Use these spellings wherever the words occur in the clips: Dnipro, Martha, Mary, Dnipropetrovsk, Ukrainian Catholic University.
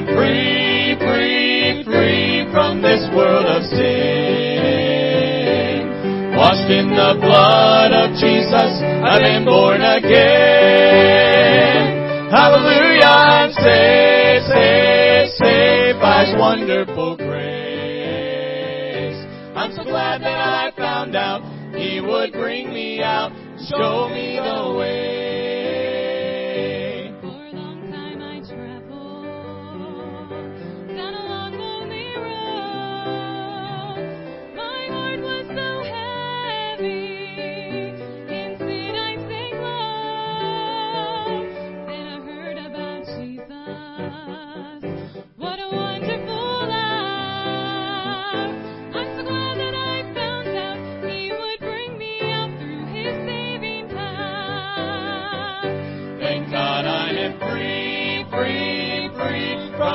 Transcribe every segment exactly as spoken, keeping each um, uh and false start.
am free, free, free from this world of sin. Washed in the blood of Jesus, I've been born again. Hallelujah, I'm saved, saved, saved by His wonderful grace. I'm so glad that I found out He would bring me out, show me the way.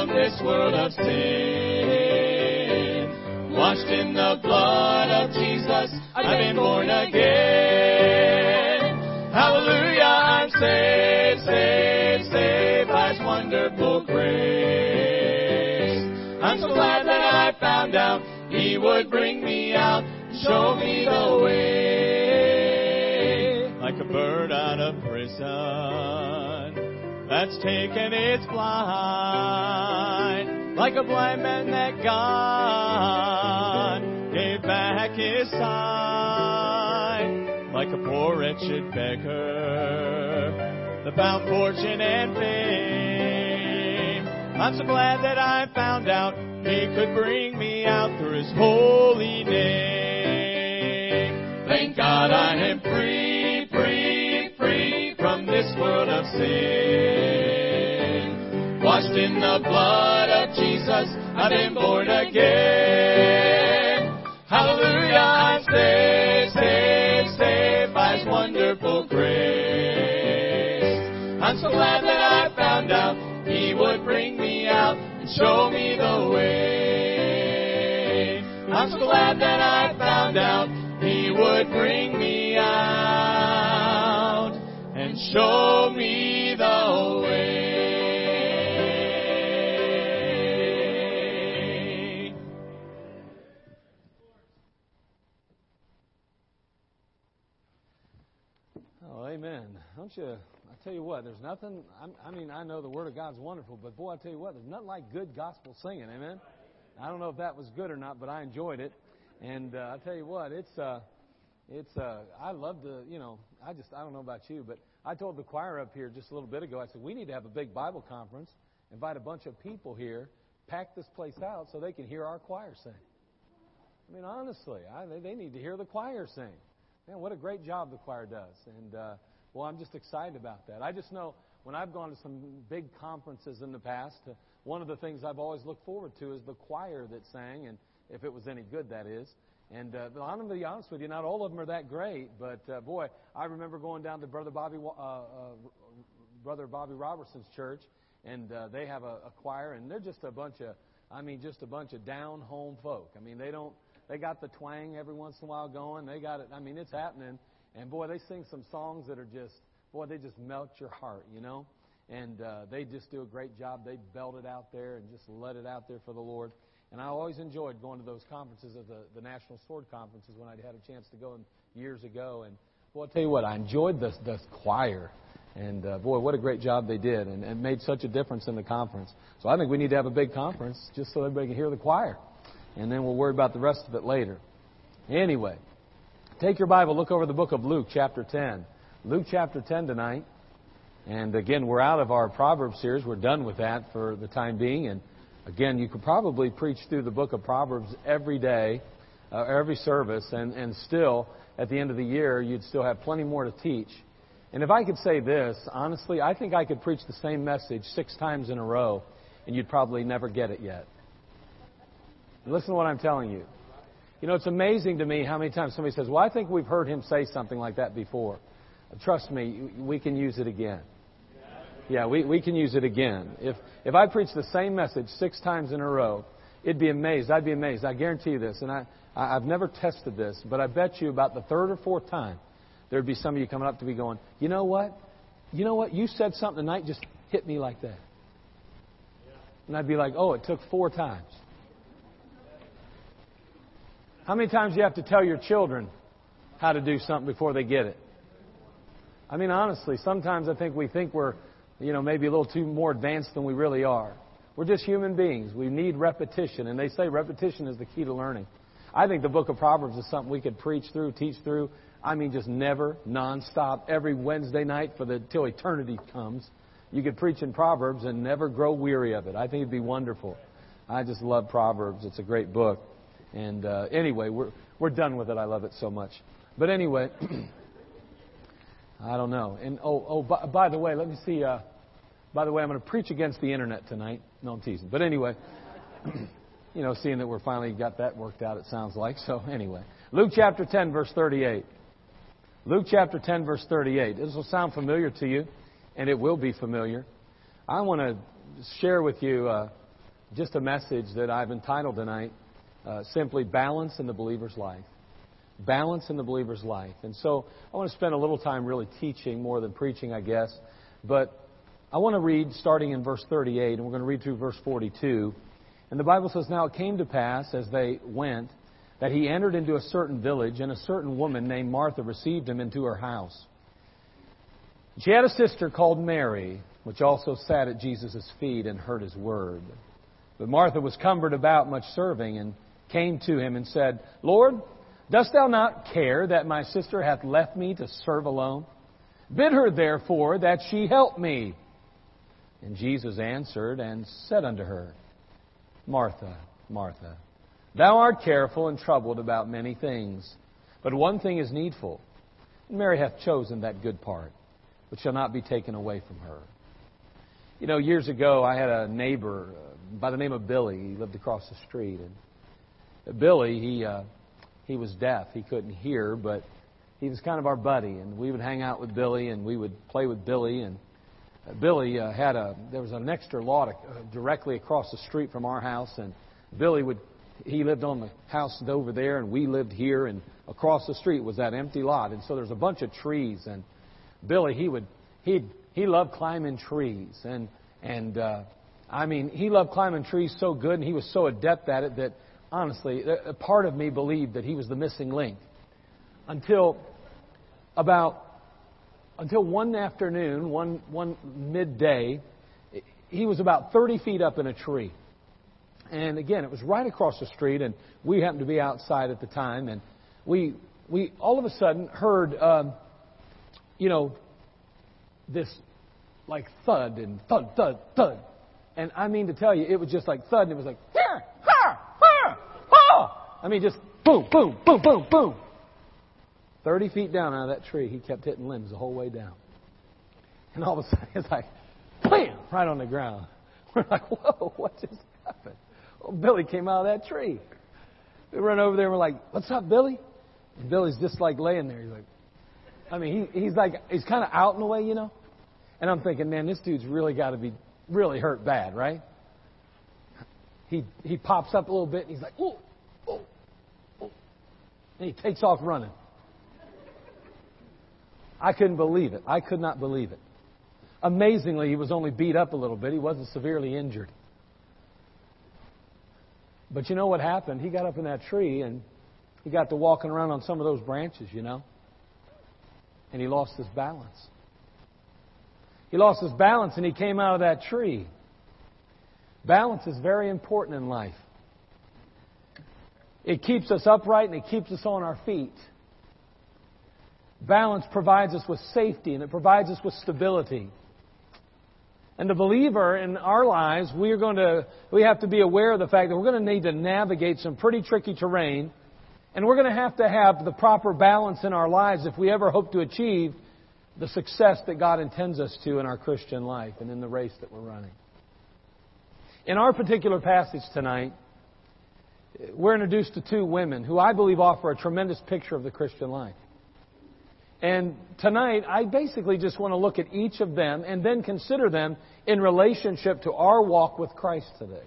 This world of sin, washed in the blood of Jesus, I've been born again. Hallelujah, I'm saved, saved, saved by His wonderful grace. I'm so glad that I found out He would bring me out, show me the way. Like a bird out of prison that's taken its flight, like a blind man that God gave back his sight, like a poor wretched beggar, about fortune and fame. I'm so glad that I found out He could bring me out through His holy name. Thank God I am free, free, free from this world of sin. Washed in the blood of Jesus, I've been born again. Hallelujah, I'm saved, saved, saved by His wonderful grace. I'm so glad that I found out He would bring me out and show me the way. I'm so glad that I found out He would bring me out and show me the way. Amen. Don't you? I tell you what, there's nothing. I'm, I mean, I know the Word of God's wonderful, but boy, I tell you what, there's nothing like good gospel singing. Amen. I don't know if that was good or not, but I enjoyed it. And uh, I tell you what, it's, uh, it's. Uh, I love to, you know. I just, I don't know about you, but I told the choir up here just a little bit ago. I said we need to have a big Bible conference, invite a bunch of people here, pack this place out so they can hear our choir sing. I mean, honestly, I, they, they need to hear the choir sing. Man, what a great job the choir does. And, uh, well, I'm just excited about that. I just know when I've gone to some big conferences in the past, uh, one of the things I've always looked forward to is the choir that sang, and if it was any good, that is. And uh, I'm going to be honest with you, not all of them are that great, but, uh, boy, I remember going down to Brother Bobby, uh, uh, Brother Bobby Robertson's church, and uh, they have a, a choir, and they're just a bunch of, I mean, just a bunch of down-home folk. I mean, they don't... They got the twang every once in a while going. They got it. I mean, it's happening. And, boy, they sing some songs that are just, boy, they just melt your heart, you know. And uh, they just do a great job. They belt it out there and just let it out there for the Lord. And I always enjoyed going to those conferences of the, the National Sword Conferences when I'd had a chance to go in years ago. And, boy, I'll tell you what, I enjoyed the, the choir. And, uh, boy, what a great job they did. And it made such a difference in the conference. So I think we need to have a big conference just so everybody can hear the choir. And then we'll worry about the rest of it later. Anyway, take your Bible, look over the book of Luke, chapter ten. Luke, chapter ten tonight. And again, we're out of our Proverbs series. We're done with that for the time being. And again, you could probably preach through the book of Proverbs every day, uh, every service. And, and still, at the end of the year, you'd still have plenty more to teach. And if I could say this, honestly, I think I could preach the same message six times in a row, and you'd probably never get it yet. Listen to what I'm telling you. You know, it's amazing to me how many times somebody says, well, I think we've heard him say something like that before. Trust me, we can use it again. Yeah, we, we can use it again. If if I preached the same message six times in a row, it'd be amazed. I'd be amazed. I guarantee you this. And I, I, I've never tested this, but I bet you about the third or fourth time, there'd be some of you coming up to me going, you know what? You know what? You said something tonight, just hit me like that. And I'd be like, oh, it took four times. How many times do you have to tell your children how to do something before they get it? I mean, honestly, sometimes I think we think we're, you know, maybe a little too more advanced than we really are. We're just human beings. We need repetition. And they say repetition is the key to learning. I think the book of Proverbs is something we could preach through, teach through. I mean, just never, nonstop, every Wednesday night for the till eternity comes. You could preach in Proverbs and never grow weary of it. I think it'd be wonderful. I just love Proverbs. It's a great book. And uh, anyway, we're we're done with it. I love it so much. But anyway, I don't know. And oh oh, by, by the way, let me see. Uh, by the way, I'm going to preach against the internet tonight. No, I'm teasing. But anyway. You know, seeing that we're finally got that worked out, it sounds like. So anyway, Luke chapter ten, verse thirty-eight. Luke chapter ten, verse thirty-eight. This will sound familiar to you, and it will be familiar. I want to share with you uh, just a message that I've entitled tonight, uh, simply Balance in the Believer's Life. Balance in the Believer's Life. And so I want to spend a little time really teaching more than preaching, I guess. But I want to read starting in verse thirty-eight, and we're going to read through verse forty-two. And the Bible says, Now it came to pass, as they went, that he entered into a certain village, and a certain woman named Martha received him into her house. She had a sister called Mary, which also sat at Jesus' feet and heard his word. But Martha was cumbered about much serving, and came to him and said, Lord, dost thou not care that my sister hath left me to serve alone? Bid her, therefore, that she help me. And Jesus answered and said unto her, Martha, Martha, thou art careful and troubled about many things, but one thing is needful. And Mary hath chosen that good part, which shall not be taken away from her. You know, years ago, I had a neighbor by the name of Billy. He lived across the street. And Billy, he uh, he was deaf. He couldn't hear, but he was kind of our buddy. And we would hang out with Billy, and we would play with Billy, and Billy uh, had a, there was an extra lot of, uh, directly across the street from our house, and Billy would, he lived on the house over there, and we lived here, and across the street was that empty lot, and so there's a bunch of trees, and Billy, he would, he he loved climbing trees, and, and uh, I mean, he loved climbing trees so good, and he was so adept at it that, honestly, a part of me believed that he was the missing link, until about... Until one afternoon, one one midday, he was about thirty feet up in a tree. And again, it was right across the street, and we happened to be outside at the time. And we we all of a sudden heard, um, you know, this like thud and thud, thud, thud. And I mean to tell you, it was just like thud, and it was like, ha, ha, ha, ha. I mean, just boom, boom, boom, boom, boom. Thirty feet down out of that tree, he kept hitting limbs the whole way down. And all of a sudden, it's like, bam, right on the ground. We're like, whoa, what just happened? Well, Billy came out of that tree. We run over there, and we're like, what's up, Billy? And Billy's just like laying there. He's like, I mean, he, he's like, he's kind of out in the way, you know? And I'm thinking, man, this dude's really got to be really hurt bad, right? He he pops up a little bit, and he's like, oh, oh, oh. And he takes off running. I couldn't believe it. I could not believe it. Amazingly, he was only beat up a little bit. He wasn't severely injured. But you know what happened? He got up in that tree, and he got to walking around on some of those branches, you know. And he lost his balance. He lost his balance, and he came out of that tree. Balance is very important in life. It keeps us upright, and it keeps us on our feet. Balance provides us with safety, and it provides us with stability. And the believer in our lives, we are going to we have to be aware of the fact that we're going to need to navigate some pretty tricky terrain, and we're going to have to have the proper balance in our lives if we ever hope to achieve the success that God intends us to in our Christian life and in the race that we're running. In our particular passage tonight, we're introduced to two women who I believe offer a tremendous picture of the Christian life. And tonight, I basically just want to look at each of them and then consider them in relationship to our walk with Christ today.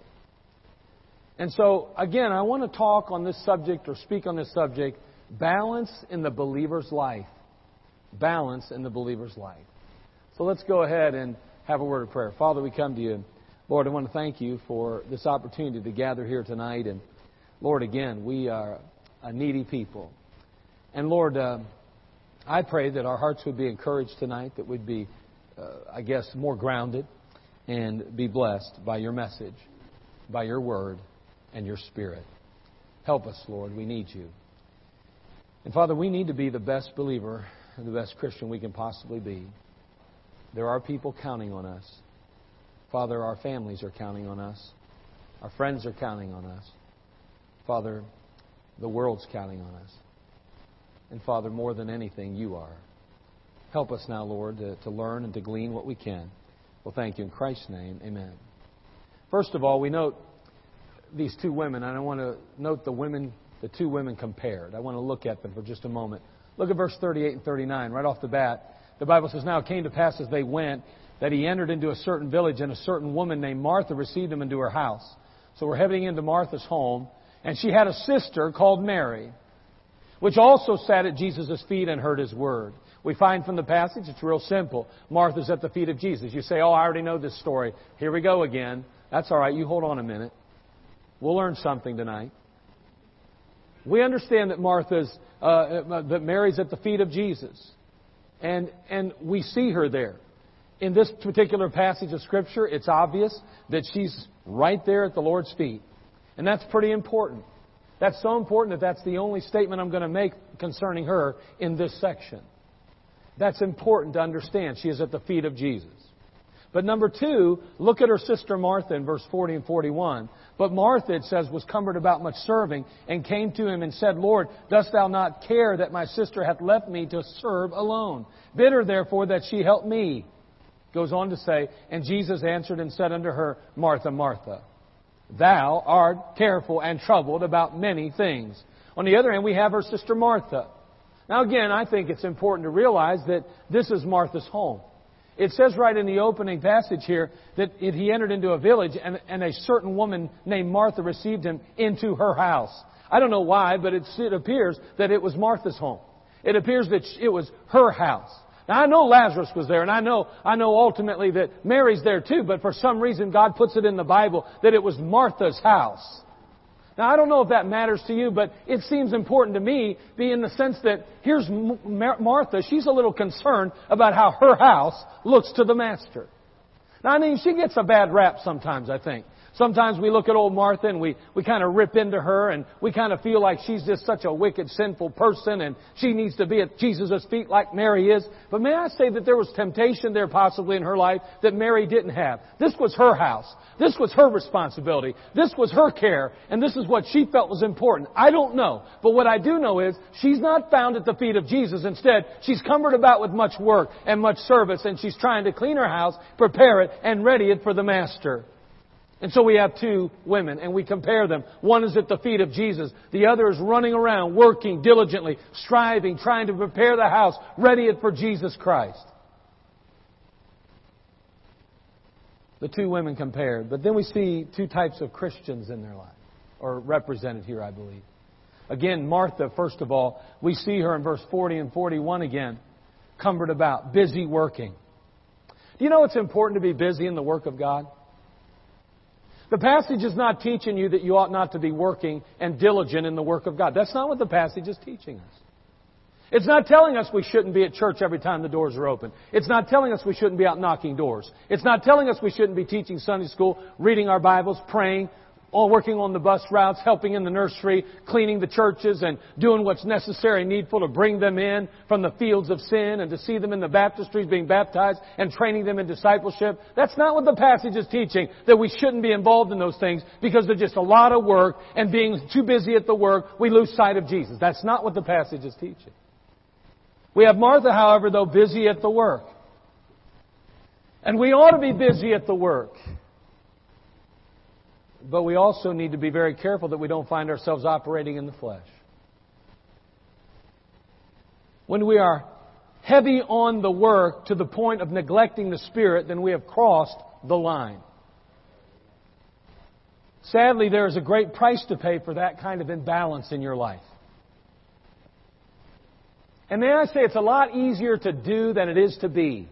And so, again, I want to talk on this subject or speak on this subject, balance in the believer's life. Balance in the believer's life. So let's go ahead and have a word of prayer. Father, we come to you. Lord, I want to thank you for this opportunity to gather here tonight. And Lord, again, we are a needy people. And Lord, uh, I pray that our hearts would be encouraged tonight, that we'd be, uh, I guess, more grounded and be blessed by your message, by your word, and your spirit. Help us, Lord. We need you. And Father, we need to be the best believer and the best Christian we can possibly be. There are people counting on us. Father, our families are counting on us. Our friends are counting on us. Father, the world's counting on us. And Father, more than anything, you are. Help us now, Lord, to, to learn and to glean what we can. Well, thank you in Christ's name. Amen. First of all, we note these two women, and I want to note the women, the two women compared. I want to look at them for just a moment. Look at verse thirty-eight and thirty-nine right off the bat. The Bible says, "Now it came to pass as they went, that he entered into a certain village, and a certain woman named Martha received him into her house." So we're heading into Martha's home, and she had a sister called Mary, which also sat at Jesus' feet and heard his word. We find from the passage, it's real simple. Martha's at the feet of Jesus. You say, "Oh, I already know this story. Here we go again." That's all right. You hold on a minute. We'll learn something tonight. We understand that Martha's, uh, that Mary's at the feet of Jesus. And, and we see her there. In this particular passage of Scripture, it's obvious that she's right there at the Lord's feet. And that's pretty important. That's so important that that's the only statement I'm going to make concerning her in this section. That's important to understand. She is at the feet of Jesus. But number two, look at her sister Martha in verse forty and forty-one. "But Martha," it says, "was cumbered about much serving, and came to him and said, Lord, dost thou not care that my sister hath left me to serve alone? Bid her, therefore, that she help me." Goes on to say, "And Jesus answered and said unto her, Martha, Martha, thou art careful and troubled about many things." On the other hand, we have her sister Martha. Now again, I think it's important to realize that this is Martha's home. It says right in the opening passage here that it, he entered into a village, and, and a certain woman named Martha received him into her house. I don't know why, but it's, it appears that it was Martha's home. It appears that it was her house. Now, I know Lazarus was there, and I know I know ultimately that Mary's there too, but for some reason God puts it in the Bible that it was Martha's house. Now, I don't know if that matters to you, but it seems important to me in the sense that here's Martha. She's a little concerned about how her house looks to the Master. Now, I mean, she gets a bad rap sometimes, I think. Sometimes we look at old Martha and we, we kind of rip into her, and we kind of feel like she's just such a wicked, sinful person, and she needs to be at Jesus' feet like Mary is. But may I say that there was temptation there possibly in her life that Mary didn't have. This was her house. This was her responsibility. This was her care. And this is what she felt was important. I don't know. But what I do know is she's not found at the feet of Jesus. Instead, she's cumbered about with much work and much service, and she's trying to clean her house, prepare it, and ready it for the Master. And so we have two women, and we compare them. One is at the feet of Jesus. The other is running around, working diligently, striving, trying to prepare the house, ready it for Jesus Christ. The two women compared. But then we see two types of Christians in their life, or represented here, I believe. Again, Martha, first of all, we see her in verse forty and forty-one again, cumbered about, busy working. Do you know it's important to be busy in the work of God? The passage is not teaching you that you ought not to be working and diligent in the work of God. That's not what the passage is teaching us. It's not telling us we shouldn't be at church every time the doors are open. It's not telling us we shouldn't be out knocking doors. It's not telling us we shouldn't be teaching Sunday school, reading our Bibles, praying, all working on the bus routes, helping in the nursery, cleaning the churches, and doing what's necessary and needful to bring them in from the fields of sin and to see them in the baptistries being baptized and training them in discipleship. That's not what the passage is teaching, that we shouldn't be involved in those things because they're just a lot of work, and being too busy at the work, we lose sight of Jesus. That's not what the passage is teaching. We have Martha, however, though, busy at the work. And we ought to be busy at the work. But we also need to be very careful that we don't find ourselves operating in the flesh. When we are heavy on the work to the point of neglecting the Spirit, then we have crossed the line. Sadly, there is a great price to pay for that kind of imbalance in your life. And may I say, it's a lot easier to do than it is to be.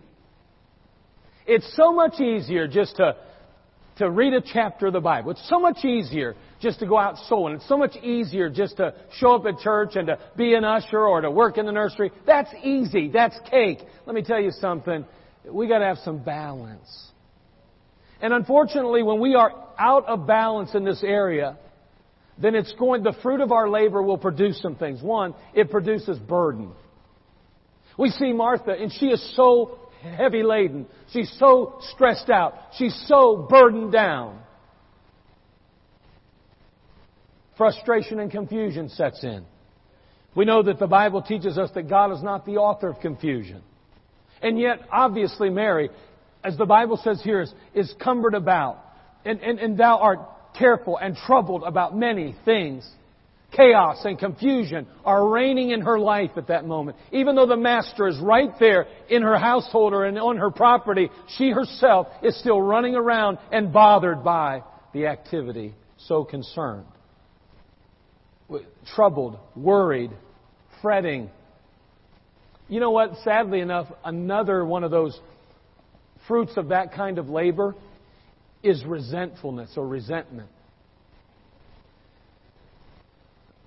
It's so much easier just to to read a chapter of the Bible. It's so much easier just to go out sowing. It's so much easier just to show up at church and to be an usher or to work in the nursery. That's easy. That's cake. Let me tell you something. We got to have some balance. And unfortunately, when we are out of balance in this area, then it's going, the fruit of our labor will produce some things. One, it produces burden. We see Martha, and she is so heavy laden. She's so stressed out. She's so burdened down. Frustration and confusion sets in. We know that the Bible teaches us that God is not the author of confusion. And yet, obviously, Mary, as the Bible says here, is, is cumbered about. And, and, and thou art careful and troubled about many things. Chaos and confusion are reigning in her life at that moment. Even though the master is right there in her household or in, on her property, she herself is still running around and bothered by the activity, so concerned. Troubled, worried, fretting. You know what? Sadly enough, another one of those fruits of that kind of labor is resentfulness or resentment.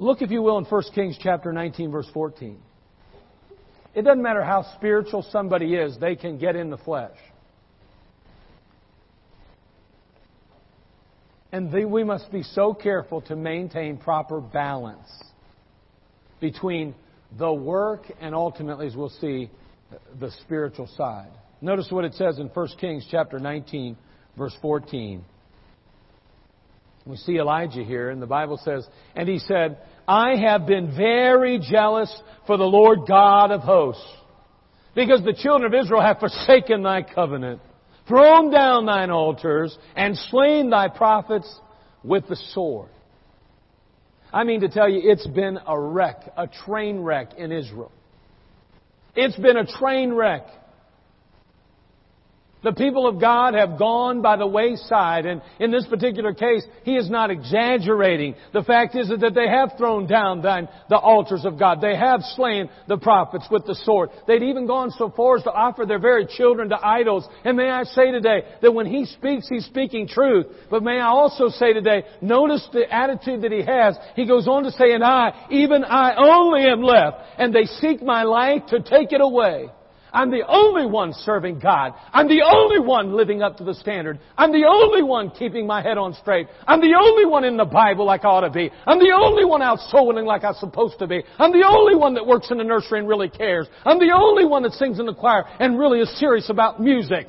Look, if you will, in First Kings chapter nineteen, verse fourteen. It doesn't matter how spiritual somebody is, they can get in the flesh. And they, we must be so careful to maintain proper balance between the work and ultimately, as we'll see, the spiritual side. Notice what it says in First Kings chapter nineteen, verse fourteen. We see Elijah here, and the Bible says, and he said, I have been very jealous for the Lord God of hosts, because the children of Israel have forsaken thy covenant, thrown down thine altars, and slain thy prophets with the sword. I mean to tell you, it's been a wreck, a train wreck in Israel. It's been a train wreck. The people of God have gone by the wayside, and in this particular case, he is not exaggerating. The fact is that they have thrown down the altars of God. They have slain the prophets with the sword. They'd even gone so far as to offer their very children to idols. And may I say today that when he speaks, he's speaking truth. But may I also say today, notice the attitude that he has. He goes on to say, and I, even I only am left, and they seek my life to take it away. I'm the only one serving God. I'm the only one living up to the standard. I'm the only one keeping my head on straight. I'm the only one in the Bible like I ought to be. I'm the only one out soul winning like I'm supposed to be. I'm the only one that works in the nursery and really cares. I'm the only one that sings in the choir and really is serious about music.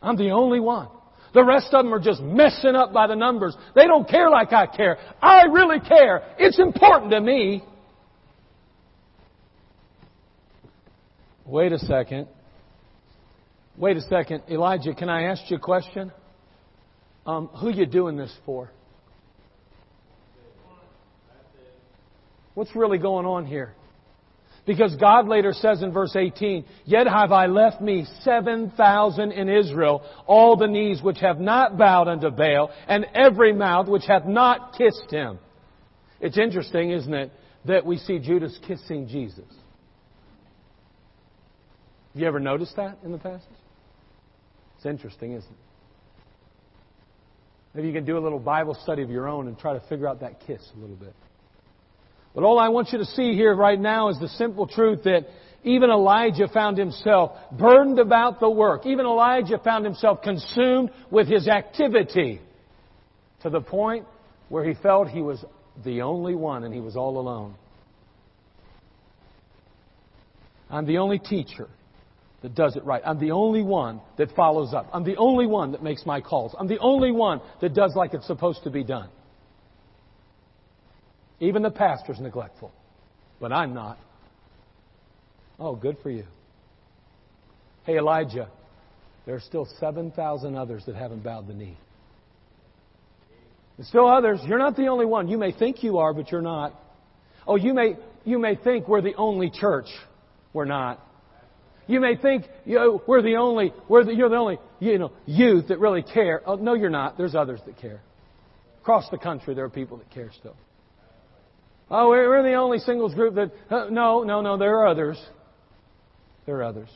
I'm the only one. The rest of them are just messing up by the numbers. They don't care like I care. I really care. It's important to me. Wait a second. Wait a second. Elijah, can I ask you a question? Um, who you doing this for? What's really going on here? Because God later says in verse eighteen, yet have I left me seven thousand in Israel, all the knees which have not bowed unto Baal, and every mouth which hath not kissed him. It's interesting, isn't it, that we see Judas kissing Jesus. Have you ever noticed that in the passage? It's interesting, isn't it? Maybe you can do a little Bible study of your own and try to figure out that kiss a little bit. But all I want you to see here right now is the simple truth that even Elijah found himself burdened about the work. Even Elijah found himself consumed with his activity to the point where he felt he was the only one and he was all alone. I'm the only teacher that does it right. I'm the only one that follows up. I'm the only one that makes my calls. I'm the only one that does like it's supposed to be done. Even the pastor's neglectful, but I'm not. Oh, good for you. Hey, Elijah, there are still seven thousand others that haven't bowed the knee. There's still others. You're not the only one. You may think you are, but you're not. Oh, you may, you may think we're the only church. We're not. You may think you know, we're the only, we're the, you're the only, you know, youth that really care. Oh, no, you're not. There's others that care. Across the country, there are people that care still. Oh, we're, we're the only singles group that. Uh, no, no, no. There are others. There are others.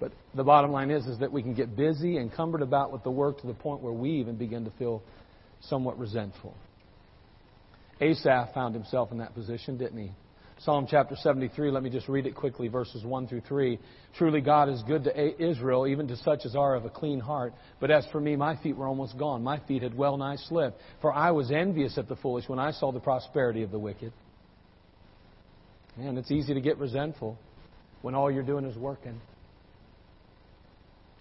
But the bottom line is, is that we can get busy and cumbered about with the work to the point where we even begin to feel somewhat resentful. Asaph found himself in that position, didn't he? Psalm chapter seventy-three, let me just read it quickly, verses one through three. Truly God is good to Israel, even to such as are of a clean heart. But as for me, my feet were almost gone. My feet had well nigh slipped. For I was envious at the foolish when I saw the prosperity of the wicked. Man, it's easy to get resentful when all you're doing is working.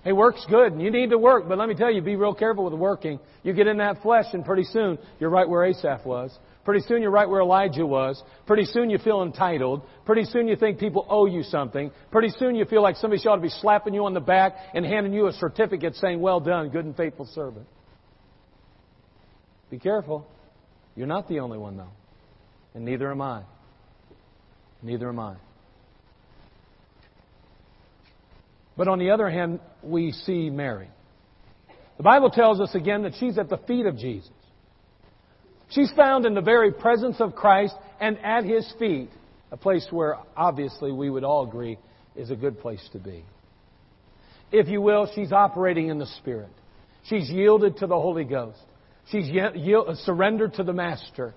Hey, work's good, and you need to work. But let me tell you, be real careful with working. You get in that flesh, and pretty soon you're right where Asaph was. Pretty soon you're right where Elijah was. Pretty soon you feel entitled. Pretty soon you think people owe you something. Pretty soon you feel like somebody ought to be slapping you on the back and handing you a certificate saying, well done, good and faithful servant. Be careful. You're not the only one, though. And neither am I. Neither am I. But on the other hand, we see Mary. The Bible tells us again that she's at the feet of Jesus. She's found in the very presence of Christ and at His feet, a place where obviously we would all agree is a good place to be. If you will, she's operating in the Spirit. She's yielded to the Holy Ghost. She's surrendered to the Master.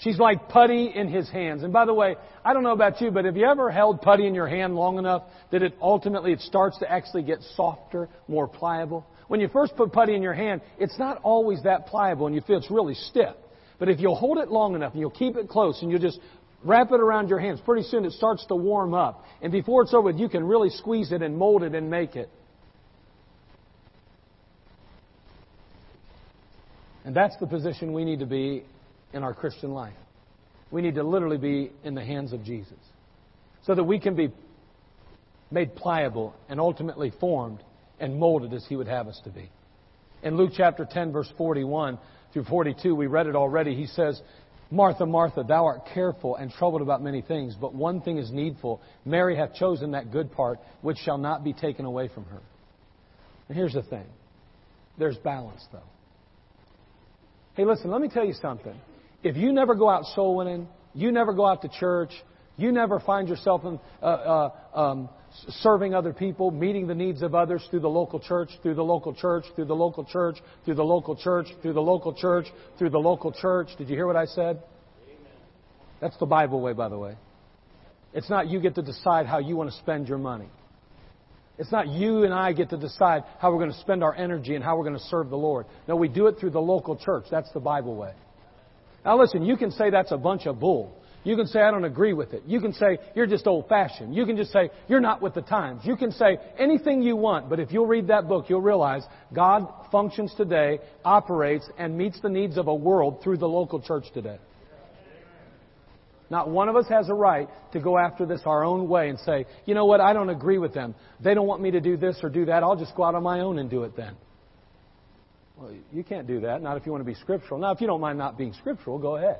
She's like putty in His hands. And by the way, I don't know about you, but have you ever held putty in your hand long enough that it ultimately it starts to actually get softer, more pliable? When you first put putty in your hand, it's not always that pliable and you feel it's really stiff. But if you'll hold it long enough and you'll keep it close and you'll just wrap it around your hands, pretty soon it starts to warm up. And before it's over, you can really squeeze it and mold it and make it. And that's the position we need to be in our Christian life. We need to literally be in the hands of Jesus so that we can be made pliable and ultimately formed and molded as He would have us to be. In Luke chapter ten, verse forty-one through forty-two, we read it already. He says, Martha, Martha, thou art careful and troubled about many things, but one thing is needful. Mary hath chosen that good part which shall not be taken away from her. And here's the thing. There's balance, though. Hey, listen, let me tell you something. If you never go out soul winning, you never go out to church, you never find yourself in, uh, uh, um, serving other people, meeting the needs of others through the local church, through the local church, through the local church, through the local church, through the local church, through the local church. Did you hear what I said? Amen. That's the Bible way, by the way. It's not you get to decide how you want to spend your money. It's not you and I get to decide how we're going to spend our energy and how we're going to serve the Lord. No, we do it through the local church. That's the Bible way. Now listen, you can say that's a bunch of bull. You can say, I don't agree with it. You can say, you're just old-fashioned. You can just say, you're not with the times. You can say anything you want, but if you'll read that book, you'll realize God functions today, operates, and meets the needs of a world through the local church today. Not one of us has a right to go after this our own way and say, you know what, I don't agree with them. They don't want me to do this or do that. I'll just go out on my own and do it then. Well, you can't do that, not if you want to be scriptural. Now, if you don't mind not being scriptural, go ahead.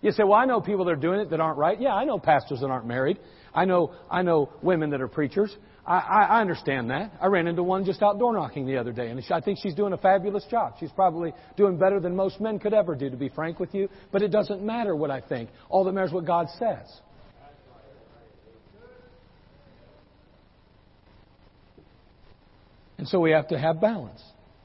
You say, well, I know people that are doing it that aren't right. Yeah, I know pastors that aren't married. I know I know women that are preachers. I, I, I understand that. I ran into one just out door knocking the other day, and I think she's doing a fabulous job. She's probably doing better than most men could ever do, to be frank with you. But it doesn't matter what I think. All that matters is what God says. And so we have to have balance.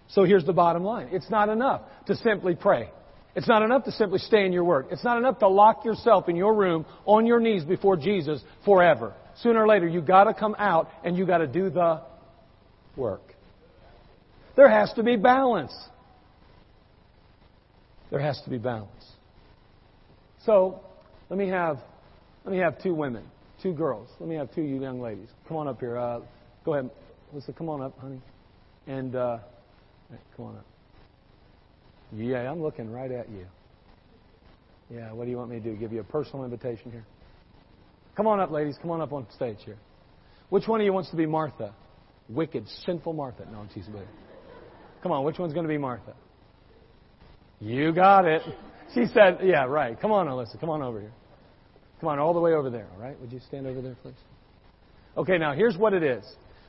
So here's the bottom line. It's not enough to simply pray. It's not enough to simply stay in your work. It's not enough to lock yourself in your room on your knees before Jesus forever. Sooner or later, you got to come out and you got to do the work. There has to be balance. There has to be balance. So, let me have let me have two women, two girls. Let me have two young ladies. Come on up here. Uh, go ahead. Lisa, come on up, honey. And uh, come on up. Yeah, I'm looking right at you. Yeah, what do you want me to do? Give you a personal invitation here? Come on up, ladies. Come on up on stage here. Which one of you wants to be Martha? Wicked, sinful Martha. No, she's big. Come on, which one's going to be Martha? You got it. She said, yeah, right. Come on, Alyssa. Come on over here. Come on, all the way over there, all right? Would you stand over there, please? Okay, now here's what it is.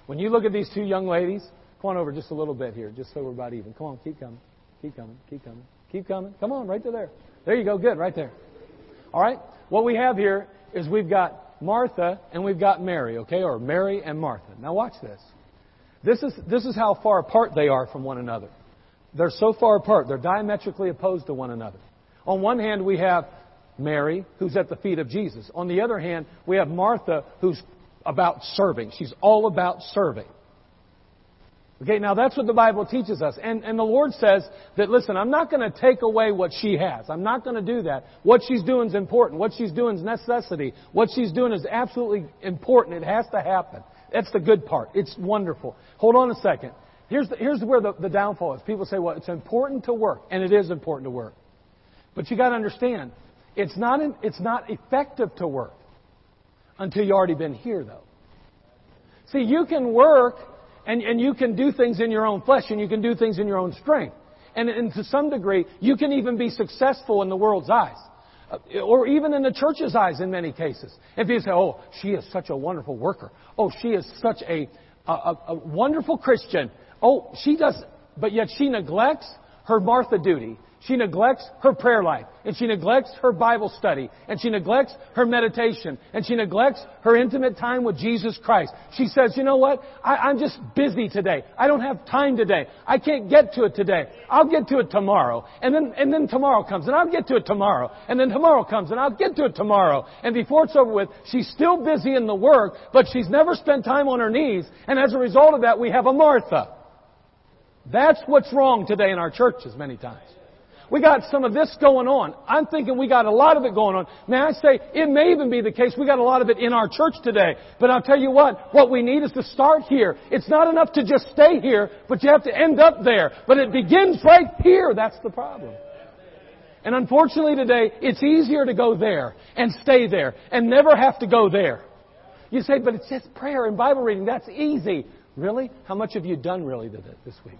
When you look at these two young ladies, come on over just a little bit here, just so we're about even. Come on, keep coming. Keep coming, keep coming, keep coming. Come on, right to there. There you go, good, right there. All right, what we have here is we've got Martha and we've got Mary, okay? Or Mary and Martha. Now watch this. This is, this is how far apart they are from one another. They're so far apart. They're diametrically opposed to one another. On one hand, we have Mary, who's at the feet of Jesus. On the other hand, we have Martha, who's about serving. She's all about serving. Okay, now that's what the Bible teaches us. And, and the Lord says that, listen, I'm not going to take away what she has. I'm not going to do that. What she's doing is important. What she's doing is necessity. What she's doing is absolutely important. It has to happen. That's the good part. It's wonderful. Hold on a second. Here's, the, here's where the, the downfall is. People say, well, it's important to work. And it is important to work. But you got to understand, it's not, an, it's not effective to work until you already been here, though. See, you can work... And, and you can do things in your own flesh, and you can do things in your own strength. And, and to some degree, you can even be successful in the world's eyes, or even in the church's eyes in many cases. If you say, oh, she is such a wonderful worker. Oh, she is such a, a, a wonderful Christian. Oh, she does, but yet she neglects her Martha duty. She neglects her prayer life, and she neglects her Bible study, and she neglects her meditation, and she neglects her intimate time with Jesus Christ. She says, you know what? I, I'm just busy today. I don't have time today. I can't get to it today. I'll get to it tomorrow. And then, and then tomorrow comes, and I'll get to it tomorrow. And then tomorrow comes, and I'll get to it tomorrow. And before it's over with, she's still busy in the work, but she's never spent time on her knees. And as a result of that, we have a Martha. That's what's wrong today in our churches many times. We got some of this going on. I'm thinking we got a lot of it going on. May I say, it may even be the case we got a lot of it in our church today. But I'll tell you what, what we need is to start here. It's not enough to just stay here, but you have to end up there. But it begins right here. That's the problem. And unfortunately today, it's easier to go there and stay there and never have to go there. You say, but it's just prayer and Bible reading. That's easy. Really? How much have you done really this week?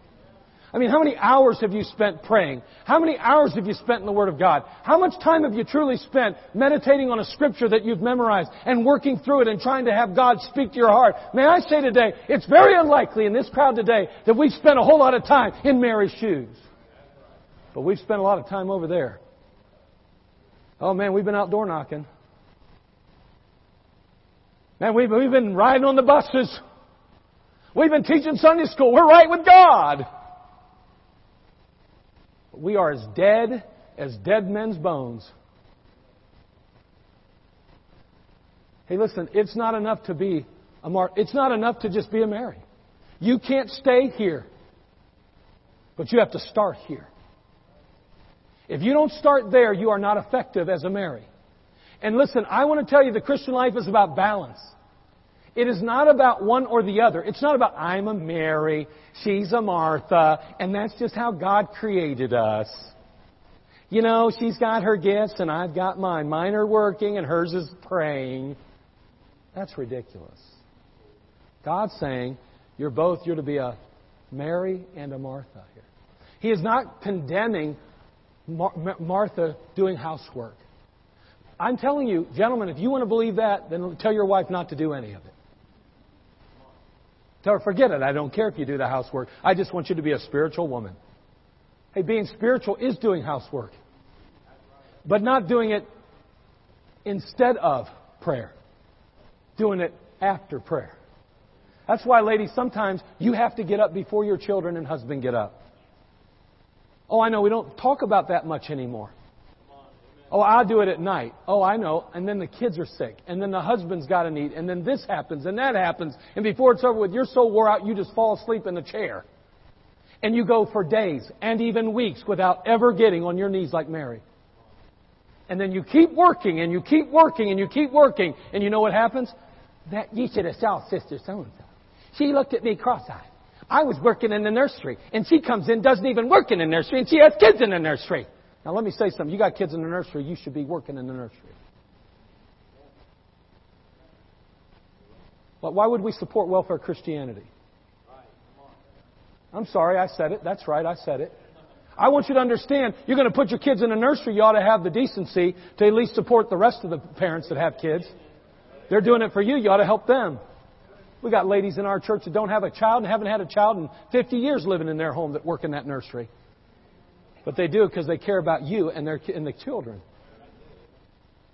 I mean, how many hours have you spent praying? How many hours have you spent in the Word of God? How much time have you truly spent meditating on a scripture that you've memorized and working through it and trying to have God speak to your heart? May I say today, it's very unlikely in this crowd today that we've spent a whole lot of time in Mary's shoes. But we've spent a lot of time over there. Oh man, we've been out door knocking. Man, we've, we've been riding on the buses. We've been teaching Sunday school. We're right with God. We are as dead as dead men's bones. Hey, listen, it's not enough to be a Mar- it's not enough to just be a Mary. You can't stay here. But you have to start here. If you don't start there, you are not effective as a Mary. And listen, I want to tell you the Christian life is about balance. It is not about one or the other. It's not about, I'm a Mary, she's a Martha, and that's just how God created us. You know, she's got her gifts and I've got mine. Mine are working and hers is praying. That's ridiculous. God's saying, you're both, you're to be a Mary and a Martha here. He is not condemning Mar- Martha doing housework. I'm telling you, gentlemen, if you want to believe that, then tell your wife not to do any of it. Tell her, forget it. I don't care if you do the housework. I just want you to be a spiritual woman. Hey, being spiritual is doing housework. But not doing it instead of prayer. Doing it after prayer. That's why, ladies, sometimes you have to get up before your children and husband get up. Oh, I know, we don't talk about that much anymore. Oh, I'll do it at night. Oh, I know. And then the kids are sick. And then the husband's got an eat. And then this happens and that happens. And before it's over with, you're so wore out, you just fall asleep in the chair. And you go for days and even weeks without ever getting on your knees like Mary. And then you keep working and you keep working and you keep working. And you know what happens? That you should have saw Sister So-and-so. She looked at me cross-eyed. I was working in the nursery. And she comes in, doesn't even work in the nursery. And she has kids in the nursery. Now, let me say something. You got kids in the nursery, you should be working in the nursery. But why would we support welfare Christianity? I'm sorry, I said it. That's right, I said it. I want you to understand, you're going to put your kids in the nursery, you ought to have the decency to at least support the rest of the parents that have kids. They're doing it for you, you ought to help them. We got ladies in our church that don't have a child and haven't had a child in fifty years living in their home that work in that nursery. But they do it because they care about you and their and the children.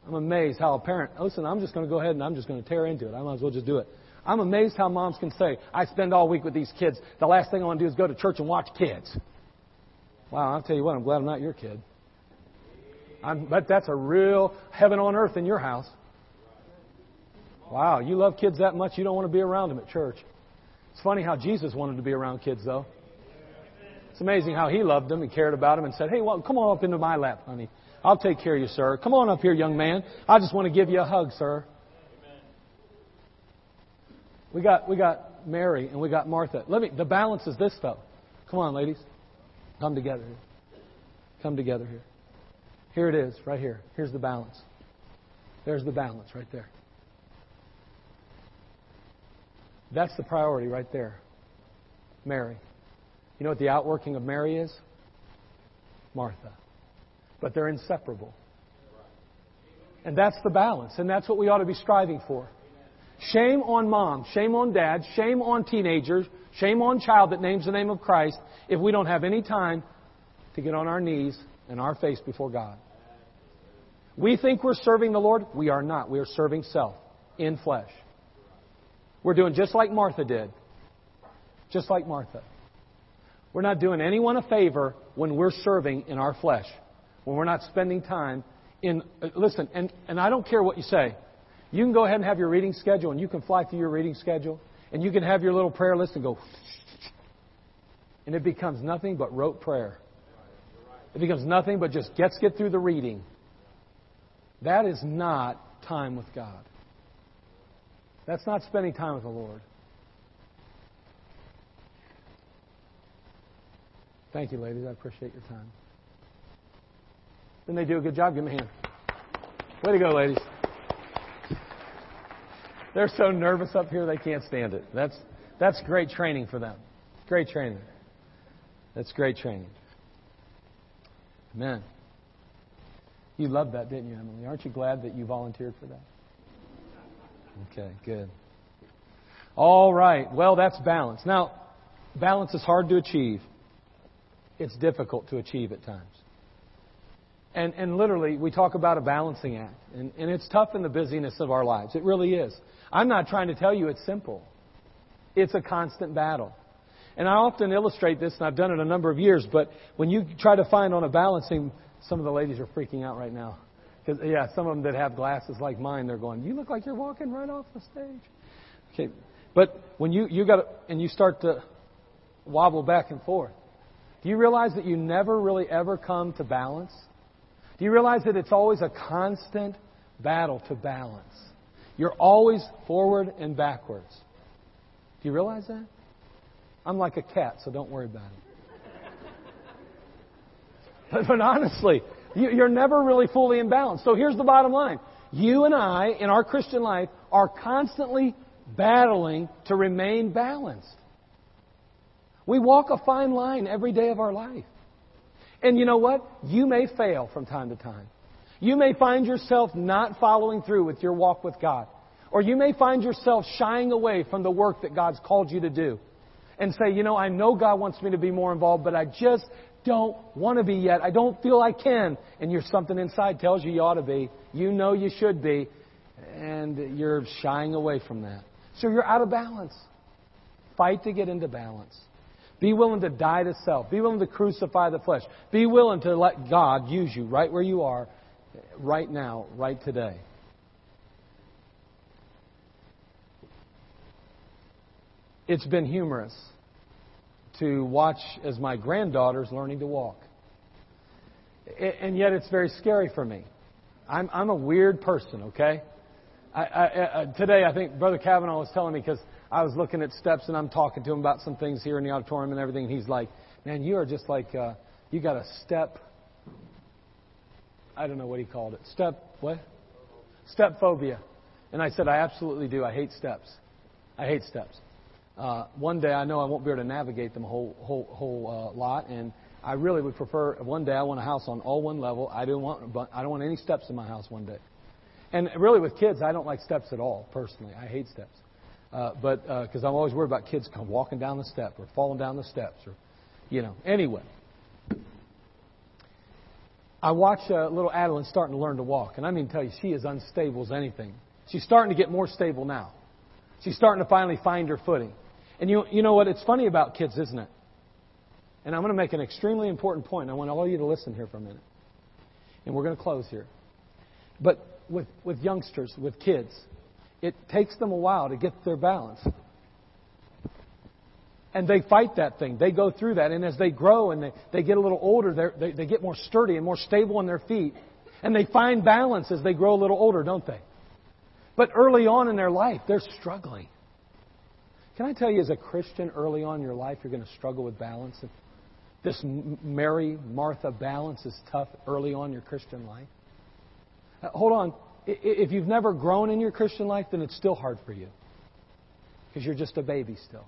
I'm amazed how a parent, listen, I'm just going to go ahead and I'm just going to tear into it. I might as well just do it. I'm amazed how moms can say, I spend all week with these kids. The last thing I want to do is go to church and watch kids. Wow, I'll tell you what, I'm glad I'm not your kid. I'm, but that's a real heaven on earth in your house. Wow, you love kids that much, you don't want to be around them at church. It's funny how Jesus wanted to be around kids, though. It's amazing how he loved them and cared about them and said, hey, well, come on up into my lap, honey. I'll take care of you, sir. Come on up here, young man. I just want to give you a hug, sir. We got we got Mary and we got Martha. Let me. The balance is this, though. Come on, ladies. Come together here. Come together here. Here it is, right here. Here's the balance. There's the balance right there. That's the priority right there. Mary. You know what the outworking of Mary is? Martha. But they're inseparable. And that's the balance. And that's what we ought to be striving for. Shame on mom, shame on dad, shame on teenagers, shame on child that names the name of Christ if we don't have any time to get on our knees and our face before God. We think we're serving the Lord. We are not. We are serving self in flesh. We're doing just like Martha did. Just like Martha. We're not doing anyone a favor when we're serving in our flesh. When we're not spending time in... Uh, listen, and, and I don't care what you say. You can go ahead and have your reading schedule and you can fly through your reading schedule and you can have your little prayer list and go... And it becomes nothing but rote prayer. It becomes nothing but just let's get through the reading. That is not time with God. That's not spending time with the Lord. Thank you, ladies. I appreciate your time. Then they do a good job. Give them a hand. Way to go, ladies. They're so nervous up here they can't stand it. That's that's great training for them. Great training. That's great training. Amen. You loved that, didn't you, Emily? Aren't you glad that you volunteered for that? Okay, good. All right. Well, that's balance. Now, balance is hard to achieve. It's difficult to achieve at times. And and literally, we talk about a balancing act. And, and it's tough in the busyness of our lives. It really is. I'm not trying to tell you it's simple. It's a constant battle. And I often illustrate this, and I've done it a number of years, but when you try to find on a balancing, some of the ladies are freaking out right now. Because, yeah, some of them that have glasses like mine, they're going, you look like you're walking right off the stage. Okay, but when you, you got and you start to wobble back and forth, do you realize that you never really ever come to balance? Do you realize that it's always a constant battle to balance? You're always forward and backwards. Do you realize that? I'm like a cat, so don't worry about it. But, but honestly, you, you're never really fully in balance. So here's the bottom line. You and I, in our Christian life, are constantly battling to remain balanced. We walk a fine line every day of our life. And you know what? You may fail from time to time. You may find yourself not following through with your walk with God. Or you may find yourself shying away from the work that God's called you to do. And say, you know, I know God wants me to be more involved, but I just don't want to be yet. I don't feel I can. And your something inside tells you you ought to be. You know you should be. And you're shying away from that. So you're out of balance. Fight to get into balance. Be willing to die to self. Be willing to crucify the flesh. Be willing to let God use you right where you are, right now, right today. It's been humorous to watch as my granddaughter's learning to walk. And yet it's very scary for me. I'm, I'm a weird person, okay? I, I, I, today, I think Brother Kavanaugh was telling me because I was looking at steps and I'm talking to him about some things here in the auditorium and everything. And he's like, man, you are just like, uh, you got a step. I don't know what he called it. Step, what? Step phobia. And I said, I absolutely do. I hate steps. I hate steps. Uh, one day I know I won't be able to navigate them a whole, whole, whole uh, lot. And I really would prefer, one day I want a house on all one level. I don't want, I don't want any steps in my house one day. And really with kids, I don't like steps at all, personally. I hate steps. Uh, but because uh, I'm always worried about kids come walking down the step or falling down the steps or, you know, anyway. I watch uh, little Adeline starting to learn to walk. And I mean to tell you, she is unstable as anything. She's starting to get more stable now. She's starting to finally find her footing. And you you know what? It's funny about kids, isn't it? And I'm going to make an extremely important point. And I want all of you to listen here for a minute. And we're going to close here. But with, with youngsters, with kids, it takes them a while to get their balance. And they fight that thing. They go through that. And as they grow and they, they get a little older, they, they get more sturdy and more stable on their feet. And they find balance as they grow a little older, don't they? But early on in their life, they're struggling. Can I tell you, as a Christian, early on in your life, you're going to struggle with balance. This Mary, Martha balance is tough early on in your Christian life. Uh, hold on. If you've never grown in your Christian life, then it's still hard for you. Because you're just a baby still.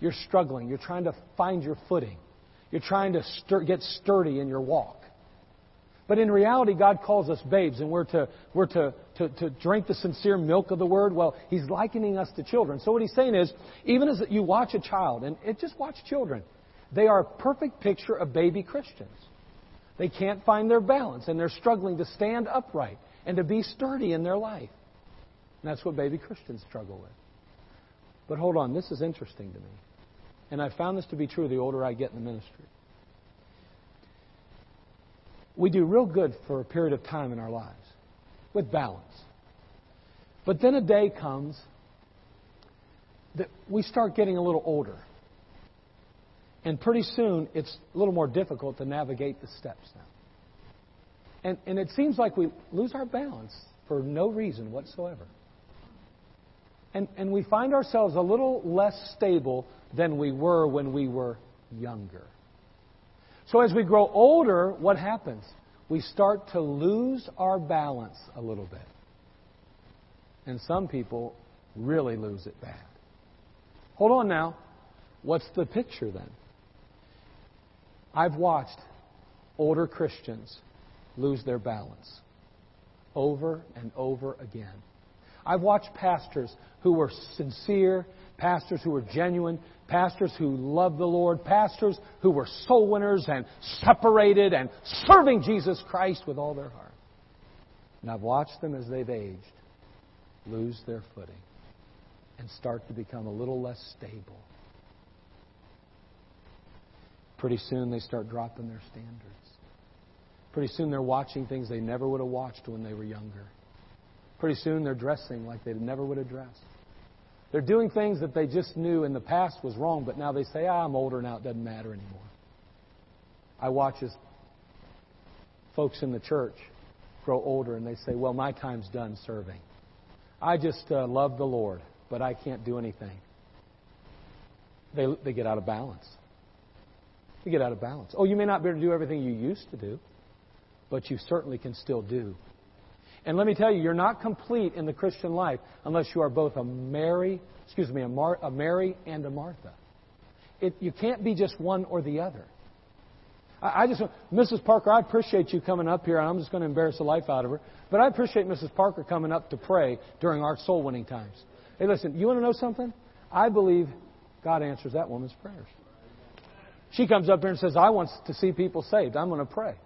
You're struggling. You're trying to find your footing. You're trying to stir, get sturdy in your walk. But in reality, God calls us babes, and we're to we're to, to, to drink the sincere milk of the Word. Well, He's likening us to children. So what He's saying is, even as you watch a child, and it, just watch children, they are a perfect picture of baby Christians. They can't find their balance, and they're struggling to stand upright and to be sturdy in their life. And that's what baby Christians struggle with. But hold on, this is interesting to me. And I found this to be true the older I get in the ministry. We do real good for a period of time in our lives with balance. But then a day comes that we start getting a little older. And pretty soon, it's a little more difficult to navigate the steps now. And, and it seems like we lose our balance for no reason whatsoever. And, and we find ourselves a little less stable than we were when we were younger. So as we grow older, what happens? We start to lose our balance a little bit. And some people really lose it bad. Hold on now. What's the picture then? I've watched older Christians lose their balance over and over again. I've watched pastors who were sincere, pastors who were genuine, pastors who loved the Lord, pastors who were soul winners and separated and serving Jesus Christ with all their heart. And I've watched them as they've aged lose their footing and start to become a little less stable. Pretty soon they start dropping their standards. Pretty soon they're watching things they never would have watched when they were younger. Pretty soon they're dressing like they never would have dressed. They're doing things that they just knew in the past was wrong, but now they say, ah, I'm older now, it doesn't matter anymore. I watch as folks in the church grow older and they say, well, my time's done serving. I just uh, love the Lord, but I can't do anything. They, they get out of balance. You get out of balance. Oh, you may not be able to do everything you used to do, but you certainly can still do. And let me tell you, you're not complete in the Christian life unless you are both a Mary, excuse me, a, Mar- a Mary and a Martha. It, you can't be just one or the other. I, I just, Missus Parker, I appreciate you coming up here. I'm just going to embarrass the life out of her, but I appreciate Missus Parker coming up to pray during our soul winning times. Hey, listen, you want to know something? I believe God answers that woman's prayers. She comes up here and says, I want to see people saved. I'm going to pray.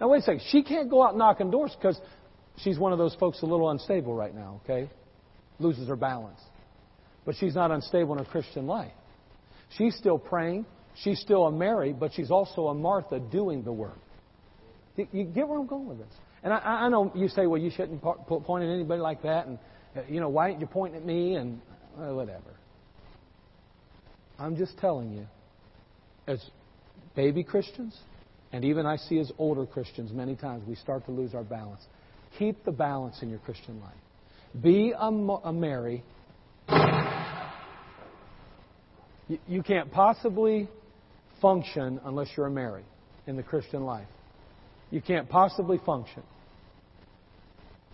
Now, wait a second. She can't go out knocking doors because she's one of those folks a little unstable right now, okay? Loses her balance. But she's not unstable in her Christian life. She's still praying. She's still a Mary, but she's also a Martha doing the work. You get where I'm going with this? And I, I know you say, well, you shouldn't point at anybody like that. And, you know, why aren't you pointing at me? And well, whatever. I'm just telling you. As baby Christians, and even I see as older Christians, many times we start to lose our balance. Keep the balance in your Christian life. Be a, a Mary. You, you can't possibly function unless you're a Mary in the Christian life. You can't possibly function.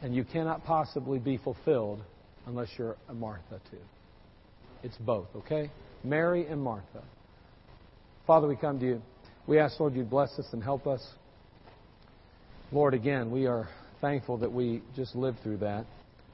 And you cannot possibly be fulfilled unless you're a Martha too. It's both, okay? Mary and Martha. Father, we come to you. We ask, Lord, you bless us and help us. Lord, again, we are thankful that we just lived through that.